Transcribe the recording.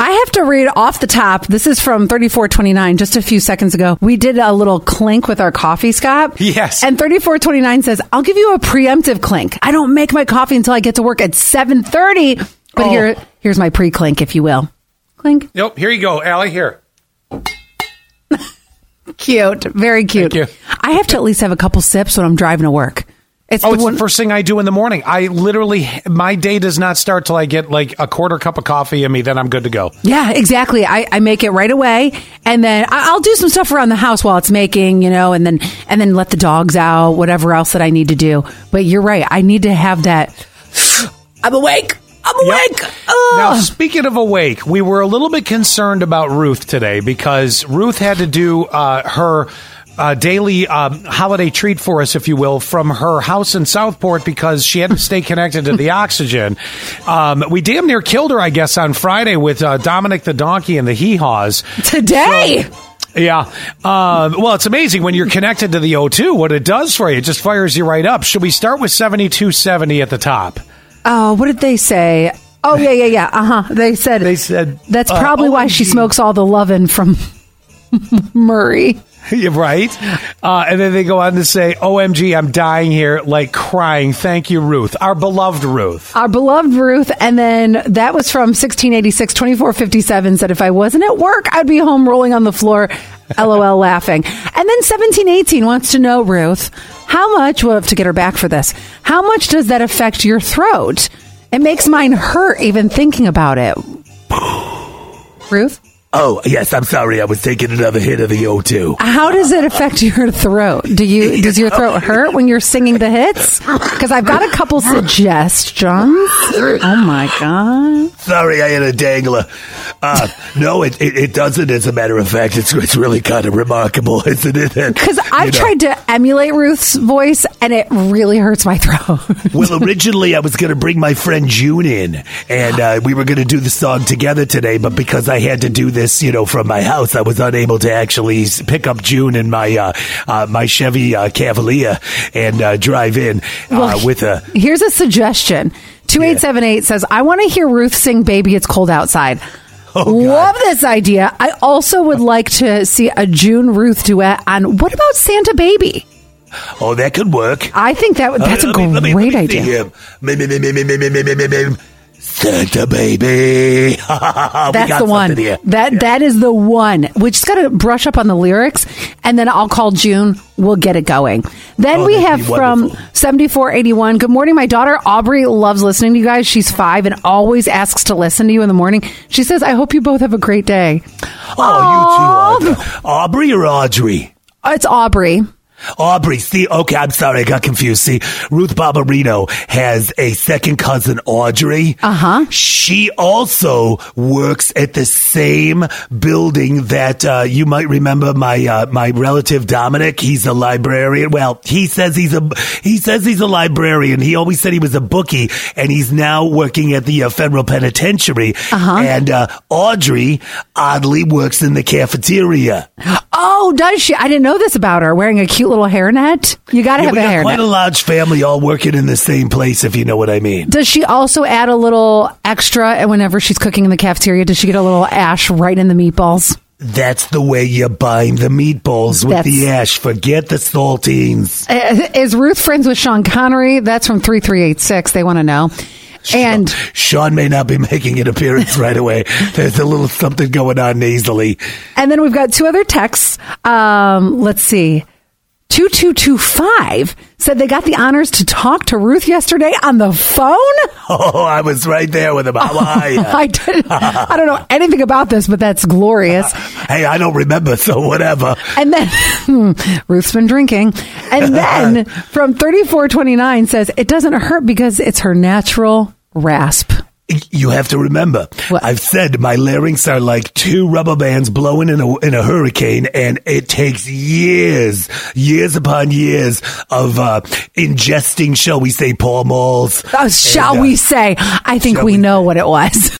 I have to read off the top. This is from 3429, just a few seconds ago. We did a little clink with our coffee, Scott. Yes. And 3429 says, I'll give you a preemptive clink. I don't make my coffee until I get to work at 7:30. But here's my pre-clink, if you will. Clink. Nope. Here you go, Allie. Here. Cute. Very cute. Thank you. I have to at least have a couple sips when I'm driving to work. It's the first thing I do in the morning. I literally, my day does not start till I get like a quarter cup of coffee in me. Then I'm good to go. Yeah, exactly. I make it right away. And then I'll do some stuff around the house while it's making, you know, and then let the dogs out, whatever else that I need to do. But you're right. I need to have that. I'm awake. I'm awake. Yep. Now, speaking of awake, we were a little bit concerned about Ruth today because Ruth had to do her daily holiday treat for us, if you will, from her house in Southport because she had to stay connected to the oxygen. We damn near killed her, I guess, on Friday with Dominic the donkey and the hee-haws. Today! Well, it's amazing when you're connected to the O2, what it does for you. It just fires you right up. Should we start with 7270 at the top? Oh, what did they say? Oh, yeah. Uh-huh. They said that's probably why she smokes all the lovin' from Murray. Right. And then they go on to say, OMG, I'm dying here, like crying. Thank you, Ruth. Our beloved Ruth. And then that was from 1686, 2457 said, if I wasn't at work, I'd be home rolling on the floor. LOL laughing. And then 1718 wants to know, Ruth, how much, we'll have to get her back for this. How much does that affect your throat? It makes mine hurt even thinking about it. Ruth? Oh, yes, I'm sorry. I was taking another hit of the O2. How does it affect your throat? Does your throat hurt when you're singing the hits? Because I've got a couple suggestions. Oh, my God. Sorry, I had a dangler. No, it doesn't, as a matter of fact. It's really kind of remarkable, isn't it? Because I've tried to emulate Ruth's voice, and it really hurts my throat. Well, originally, I was going to bring my friend June in, and we were going to do the song together today, but because I had to do this, from my house, I was unable to actually pick up June in my my Chevy Cavalier and drive in with a. Here's a suggestion. 2878 says, I want to hear Ruth sing "Baby It's Cold Outside." Oh, love this idea. I also would like to see a June Ruth duet on what about Santa Baby? Oh, that could work. I think that's a great idea. Santa Baby. That's the one. That is the one. We just got to brush up on the lyrics, and then I'll call June. We'll get it going. Then we have from 7481. Good morning, my daughter Aubrey loves listening to you guys. She's 5 and always asks to listen to you in the morning. She says, I hope you both have a great day. Oh, you too, Aubrey or Audrey? It's Aubrey. Aubrey, see, okay, I'm sorry, I got confused. See, Ruth Barberino has a second cousin, Audrey. Uh-huh. She also works at the same building that you might remember my relative Dominic. He's a librarian. Well, he says he's a librarian. He always said he was a bookie, and he's now working at the federal penitentiary. Uh-huh. And Audrey oddly works in the cafeteria. Oh, does she? I didn't know this about her, wearing a cute little hairnet. You gotta have a hairnet. Quite a large family all working in the same place, if you know what I mean. Does she also add a little extra? And whenever she's cooking in the cafeteria, does she get a little ash right in the meatballs? That's the way you bind the meatballs with the ash. Forget the saltines. Is Ruth friends with Sean Connery? That's from 3386. They want to know. And Sean may not be making an appearance right away. There's a little something going on nasally. And then we've got two other texts. Let's see. 2225 said they got the honors to talk to Ruth yesterday on the phone. Oh, I was right there with him. How are you? I don't know anything about this, but that's glorious. Hey, I don't remember, so whatever. And then Ruth's been drinking. And then from 3429 says it doesn't hurt because it's her natural rasp. You have to remember, what? I've said my larynx are like two rubber bands blowing in a hurricane, and it takes years upon years of ingesting, shall we say, Pall Malls. I think we know what it was.